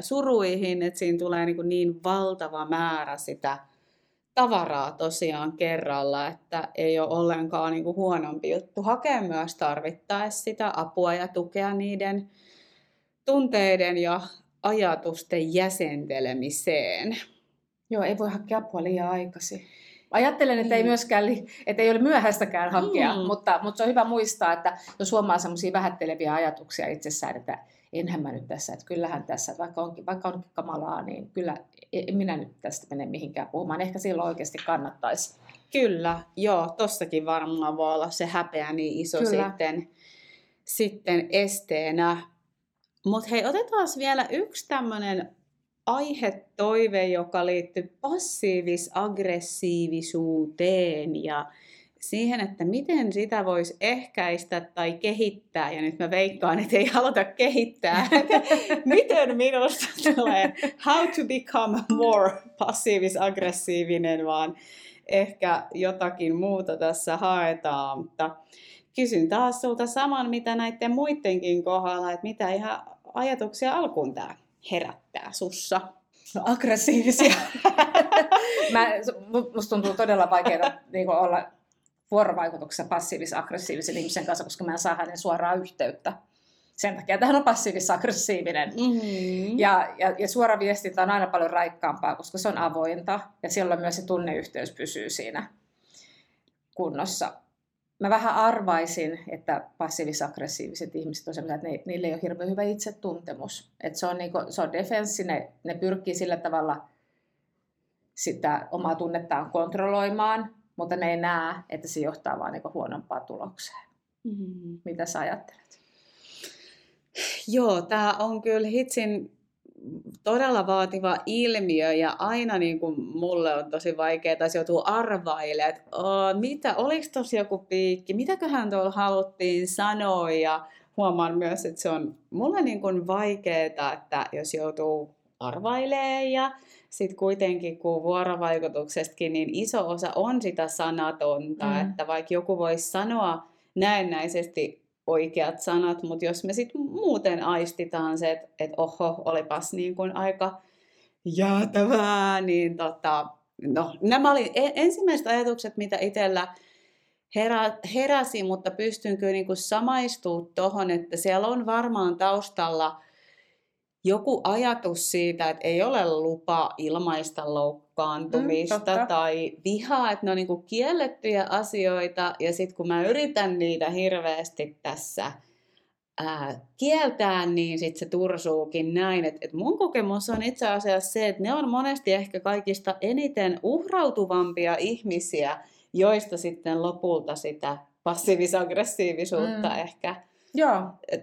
suruihin, että siinä tulee niin valtava määrä sitä tavaraa tosiaan kerralla, että ei ole ollenkaan niin kuin huonompi juttu hakea myös tarvittaessa sitä apua ja tukea niiden tunteiden ja ajatusten jäsentelemiseen. Joo, ei voi hakea apua liian aikaisin. Ajattelen, että ei myöskään, että ei ole myöhäistäkään hakea, mutta se on hyvä muistaa, että jos huomaa semmoisia vähätteleviä ajatuksia itsessään, että enhän mä nyt tässä, että kyllähän tässä, että vaikka on kamalaa, niin kyllä en minä nyt tästä mene mihinkään puhumaan. Ehkä silloin oikeasti kannattaisi. Kyllä, joo, tossakin varmaan voi olla se häpeä niin iso sitten esteenä. Mutta hei, otetaan vielä yksi tämmöinen aihetoive, joka liittyy passiivis-aggressiivisuuteen ja siihen, että miten sitä voisi ehkäistä tai kehittää. Ja nyt mä veikkaan, että ei haluta kehittää. Miten minusta tulee how to become more passiivis-aggressiivinen, vaan ehkä jotakin muuta tässä haetaan. Mutta kysyn taas sulta saman, mitä näiden muidenkin kohdalla, että mitä ihan ajatuksia alkuun tää herättää sussa? No, aggressiivisia. Musta tuntuu todella vaikeaa niin kuin olla vuorovaikutuksessa passiivis-aggressiivisen ihmisen kanssa, koska mä en saa hänen suoraan yhteyttä. Sen takia tähän on passiivis-aggressiivinen. Mm-hmm. Ja suora viestintä on aina paljon raikkaampaa, koska se on avointa ja silloin myös se tunneyhteys pysyy siinä kunnossa. Mä vähän arvaisin, että passiivis-aggressiiviset ihmiset on sellaisia, että niillä ei ole hirveän hyvä itsetuntemus. Että se on defenssi, ne pyrkii sillä tavalla sitä omaa tunnettaan kontrolloimaan, mutta ne ei näe, että se johtaa vaan niinku huonompaan tulokseen. Mm-hmm. Mitä sä ajattelet? Joo, tää on kyllä hitsin todella vaativa ilmiö ja aina niin kuin mulle on tosi vaikeaa, tai se joutuu arvailemaan, että oliko tosi joku piikki, mitäköhän tuolla haluttiin sanoa, ja huomaan myös, että se on mulle niin kuin vaikeaa, että jos joutuu arvailemaan ja sitten kuitenkin kun vuorovaikutuksestakin niin iso osa on sitä sanatonta, että vaikka joku voisi sanoa näennäisesti oikeat sanat, mutta jos me sitten muuten aistitaan se, että oho, olipas niin kuin aika jäätävää, niin nämä oli ensimmäiset ajatukset, mitä itsellä heräsi, mutta pystyn kyllä niin kuin samaistumaan tuohon, että siellä on varmaan taustalla joku ajatus siitä, että ei ole lupa ilmaista loukkaantumista tai vihaa, että ne on niin kuin kiellettyjä asioita, ja sitten kun mä yritän niitä hirveästi tässä kieltää, niin sitten se tursuukin näin. Et mun kokemus on itse asiassa se, että ne on monesti ehkä kaikista eniten uhrautuvampia ihmisiä, joista sitten lopulta sitä passiivis-aggressiivisuutta ehkä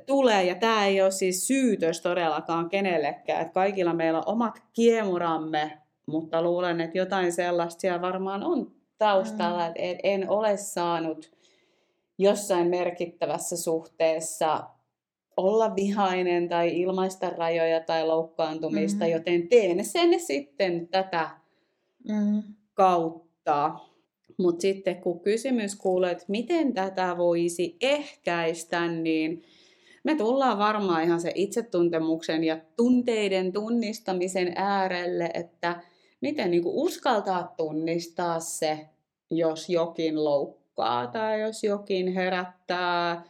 tulee, ja tämä ei ole siis syytös todellakaan kenellekään, että kaikilla meillä on omat kiemuramme, mutta luulen, että jotain sellaista siellä varmaan on taustalla, että en ole saanut jossain merkittävässä suhteessa olla vihainen tai ilmaista rajoja tai loukkaantumista, joten teen sen sitten tätä kautta. Mutta sitten kun kysymys kuulee, että miten tätä voisi ehkäistä, niin me tullaan varmaan ihan se itsetuntemuksen ja tunteiden tunnistamisen äärelle, että miten niinku uskaltaa tunnistaa se, jos jokin loukkaa tai jos jokin herättää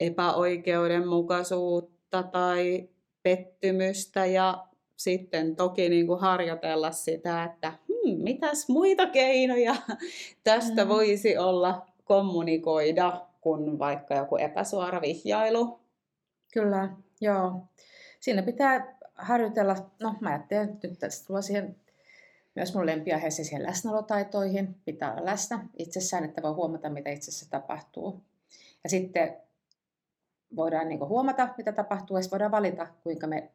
epäoikeudenmukaisuutta tai pettymystä, ja sitten toki niinku harjoitella sitä, että mitäs muita keinoja tästä voisi olla kommunikoida, kun vaikka joku epäsuora vihjailu. Kyllä, joo. Siinä pitää harjoitella, mä ajattelen, että nyt tässä tulee siihen, myös mun lempiaiheeseen siihen läsnäolotaitoihin. Pitää olla läsnä itsessään, että voi huomata, mitä itsessä tapahtuu. Ja sitten voidaan niin kuin huomata, mitä tapahtuu, ja voidaan valita, kuinka me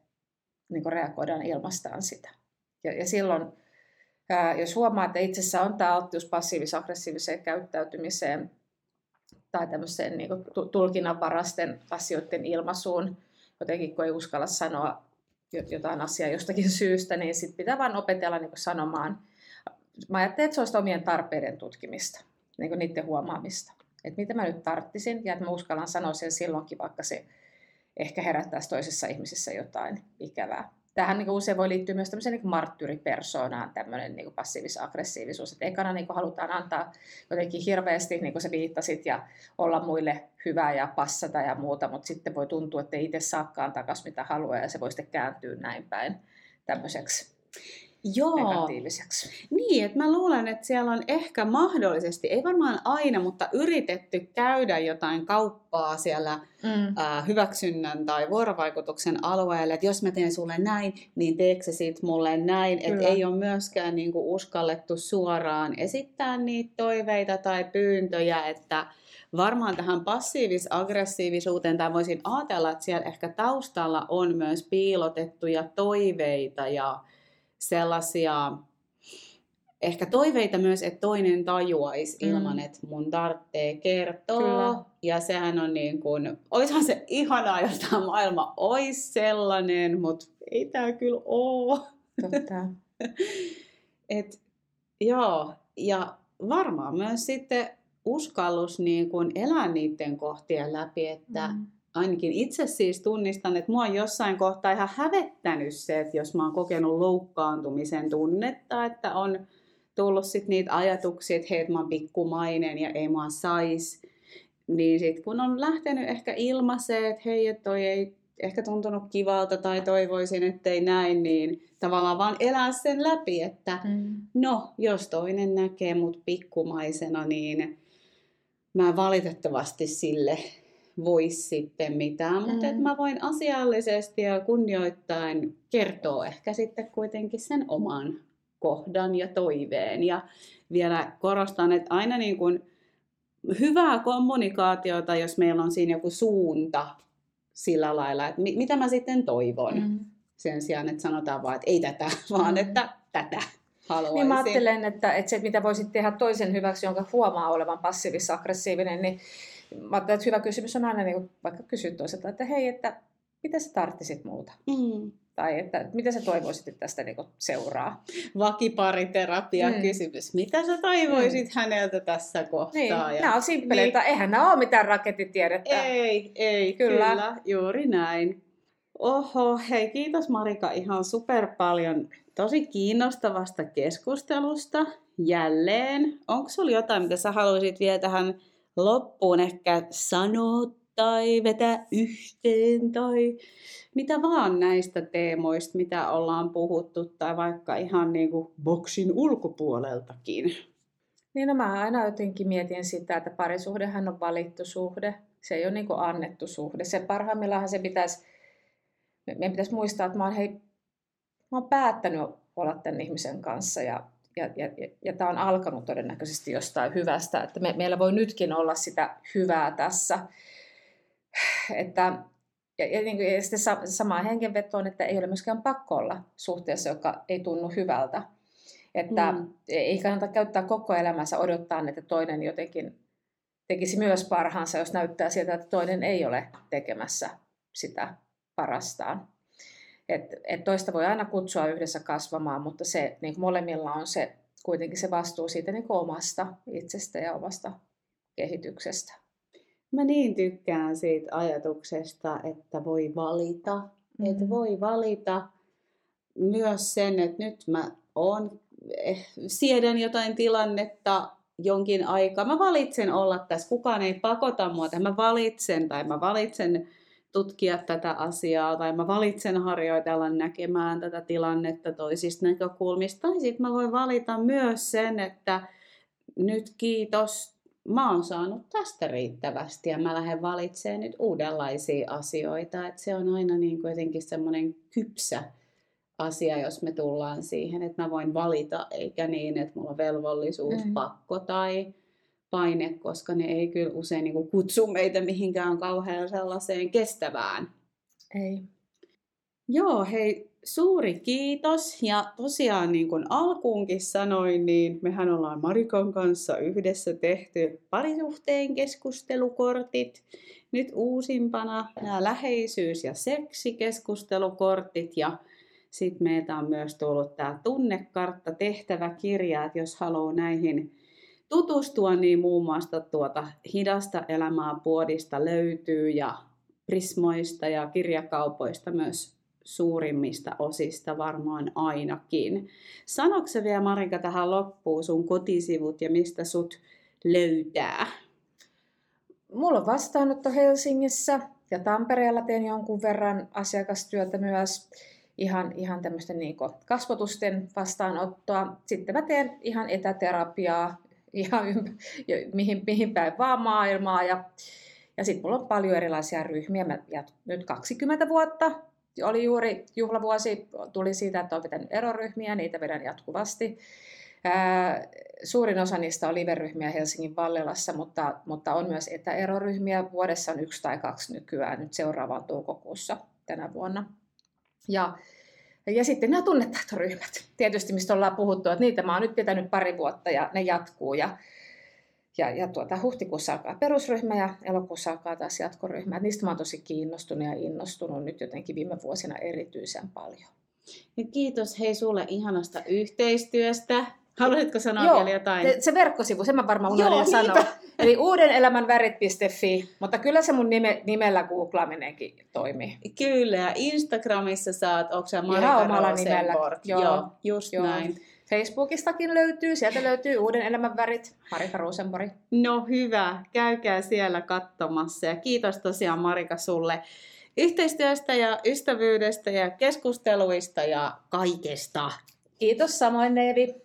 niin kuin reagoidaan ilmastaan sitä. Ja silloin jos huomaa, että itsessä on tämä alttius passiivis-aggressiiviseen käyttäytymiseen tai tämmöiseen niin kuin tulkinnanvaraisten asioiden ilmaisuun, jotenkin kun ei uskalla sanoa jotain asiaa jostakin syystä, niin sitten pitää vaan opetella niin kuin sanomaan. Mä ajattelen, että se olisi omien tarpeiden tutkimista, niin kuin niiden huomaamista. Että mitä mä nyt tarttisin ja että mä uskallan sanoa sen silloinkin, vaikka se ehkä herättäisi toisessa ihmisessä jotain ikävää. Tähän niin usein voi liittyä myös tämmöiseen niin marttyyripersoonaan, tämmöinen niin passiivis-aggressiivisuus. Että ekana niin halutaan antaa jotenkin hirveästi, niin kuin sä viittasit, ja olla muille hyvää ja passata ja muuta, mutta sitten voi tuntua, että ei itse saakaan takaisin mitä haluaa, ja se voi sitten kääntyä näin päin tämmöiseksi negatiiviseksi. Niin, että mä luulen, että siellä on ehkä mahdollisesti, ei varmaan aina, mutta yritetty käydä jotain kauppaa siellä hyväksynnän tai vuorovaikutuksen alueelle, että jos mä teen sulle näin, niin teetkö sit mulle näin, että ei ole myöskään niinku uskallettu suoraan esittää niitä toiveita tai pyyntöjä, että varmaan tähän passiivis-aggressiivisuuteen, tai voisin ajatella, että siellä ehkä taustalla on myös piilotettuja toiveita ja sellaisia ehkä toiveita myös, että toinen tajuaisi ilman, että mun tarvitsee kertoa. Kyllä. Ja sehän on niin kuin, oishan se ihanaa, jos tämä maailma olisi sellainen, mutta ei tämä kyllä ole. Totta. Et, joo, ja varmaan myös sitten uskallus niin kuin elää niiden kohtien läpi, että ainakin itse siis tunnistan, että mua on jossain kohtaa ihan hävettänyt se, että jos mä oon kokenut loukkaantumisen tunnetta, että on tullut sit niitä ajatuksia, että hei, että mä oon pikkumainen ja ei mua sais. Niin sit kun on lähtenyt ehkä ilmaiseen, että hei, että toi ei ehkä tuntunut kivalta tai toivoisin, ettei näin, niin tavallaan vaan elää sen läpi, että jos toinen näkee mut pikkumaisena, niin mä valitettavasti sille voisi sitten mitään, mutta että mä voin asiallisesti ja kunnioittain kertoa ehkä sitten kuitenkin sen oman kohdan ja toiveen. Ja vielä korostan, että aina niin kuin hyvää kommunikaatiota, jos meillä on siinä joku suunta sillä lailla, että mitä mä sitten toivon. sen sijaan, että sanotaan vaan, että ei tätä, vaan että tätä haluaisin. Niin mä ajattelen, että se, mitä voisit tehdä toisen hyväksi, jonka huomaa olevan passiivis-aggressiivinen, niin mä ajattelen, että hyvä kysymys on aina, niin vaikka kysyt toiselta, että hei, että mitä sä tarttisit muuta? Mm. Tai että mitä sä toivoisit, että tästä niin seuraa? Vakipariterapia kysymys. Mitä sä toivoisit häneltä tässä kohtaa? Niin, ja nämä on simppeleitä. Niin. Eihän nämä ole mitään rakettitiedettä. Ei, kyllä, juuri näin. Oho, hei, kiitos Marika ihan super paljon tosi kiinnostavasta keskustelusta jälleen. Onko sulla jotain, mitä sä haluaisit vielä tähän loppuun ehkä sanoa tai vetää yhteen tai mitä vaan näistä teemoista, mitä ollaan puhuttu tai vaikka ihan niin kuin boksin ulkopuoleltakin? Niin, no mä aina jotenkin mietin sitä, että parisuhdehan on valittu suhde. Se ei ole niin kuin annettu suhde. Se parhaimmillaan se pitäisi... Meidän pitäisi muistaa, että mä oon päättänyt olla tämän ihmisen kanssa ja tämä on alkanut todennäköisesti jostain hyvästä. Että meillä voi nytkin olla sitä hyvää tässä. Että, ja sitten samaan hengenvetoon, että ei ole myöskään pakko olla suhteessa, joka ei tunnu hyvältä. Että ei kannata käyttää koko elämänsä odottaa, että toinen jotenkin tekisi myös parhaansa, jos näyttää siltä, että toinen ei ole tekemässä sitä parastaan. Et toista voi aina kutsua yhdessä kasvamaan, mutta se, niin molemmilla on se, kuitenkin se vastuu siitä niin omasta itsestä ja omasta kehityksestä. Mä niin tykkään siitä ajatuksesta, että voi valita. Mm. Että voi valita myös sen, että nyt mä siedän jotain tilannetta jonkin aikaa. Mä valitsen olla tässä. Kukaan ei pakota mua. Mä valitsen tutkia tätä asiaa, tai mä valitsen harjoitella näkemään tätä tilannetta toisista näkökulmista. Tai sitten mä voin valita myös sen, että nyt kiitos, mä oon saanut tästä riittävästi, ja mä lähden valitsemaan nyt uudenlaisia asioita. Et se on aina niin jotenkin semmoinen kypsä asia, jos me tullaan siihen, että mä voin valita, eikä niin, että mulla on velvollisuus, pakko tai paine, koska ne ei kyllä usein niin kuin kutsu meitä mihinkään kauhean sellaiseen kestävään. Ei. Joo, hei, suuri kiitos. Ja tosiaan niin kuin alkuunkin sanoin, niin mehän ollaan Marikan kanssa yhdessä tehty parisuhteen keskustelukortit. Nyt uusimpana nämä läheisyys- ja seksikeskustelukortit. Ja sitten meiltä on myös tullut tämä tunnekartta tehtäväkirja, että jos haluaa näihin tutustua, niin muun muassa tuota Hidasta elämää -puodista löytyy ja Prismoista ja kirjakaupoista myös suurimmista osista varmaan ainakin. Sanoksä vielä, Marika, tähän loppuun sun kotisivut ja mistä sut löytää? Mulla on vastaanotto Helsingissä ja Tampereella teen jonkun verran asiakastyötä myös. Ihan tämmöistä niin kuin kasvotusten vastaanottoa. Sitten mä teen ihan etäterapiaa. Ihan mihin päin vaan maailmaa. Ja sitten mulla on paljon erilaisia ryhmiä. Nyt 20 vuotta oli juuri juhlavuosi. Tuli siitä, että olen vetänyt eroryhmiä. Niitä vedän jatkuvasti. Suurin osa niistä on live-ryhmiä Helsingin Vallelassa, mutta on myös etäeroryhmiä. Vuodessa on 1 tai 2 nykyään. Nyt seuraavaan toukokuussa tänä vuonna. Ja sitten nämä tunnetaitoryhmät, tietysti mistä ollaan puhuttu, että niitä mä oon nyt pitänyt pari vuotta ja ne jatkuu. Ja huhtikuussa alkaa perusryhmä ja elokuussa alkaa taas jatkoryhmä. Et niistä mä oon tosi kiinnostunut ja innostunut nyt jotenkin viime vuosina erityisen paljon. Ja kiitos hei sulle ihanasta yhteistyöstä. Haluaisitko sanoa vielä jotain? Se verkkosivu, sen mä varmaan unohdin sanoa. Eli uudenelämänvärit.fi, mutta kyllä se mun nimellä googlaaminenkin toimii. Kyllä, ja Instagramissa saat, onko sä Marika Rosenborg? Joo, just näin. Facebookistakin löytyy, sieltä löytyy Uuden elämän värit, Marika Rosenborg. No hyvä, käykää siellä katsomassa ja kiitos tosiaan Marika sulle yhteistyöstä ja ystävyydestä ja keskusteluista ja kaikesta. Kiitos samoin Eevi.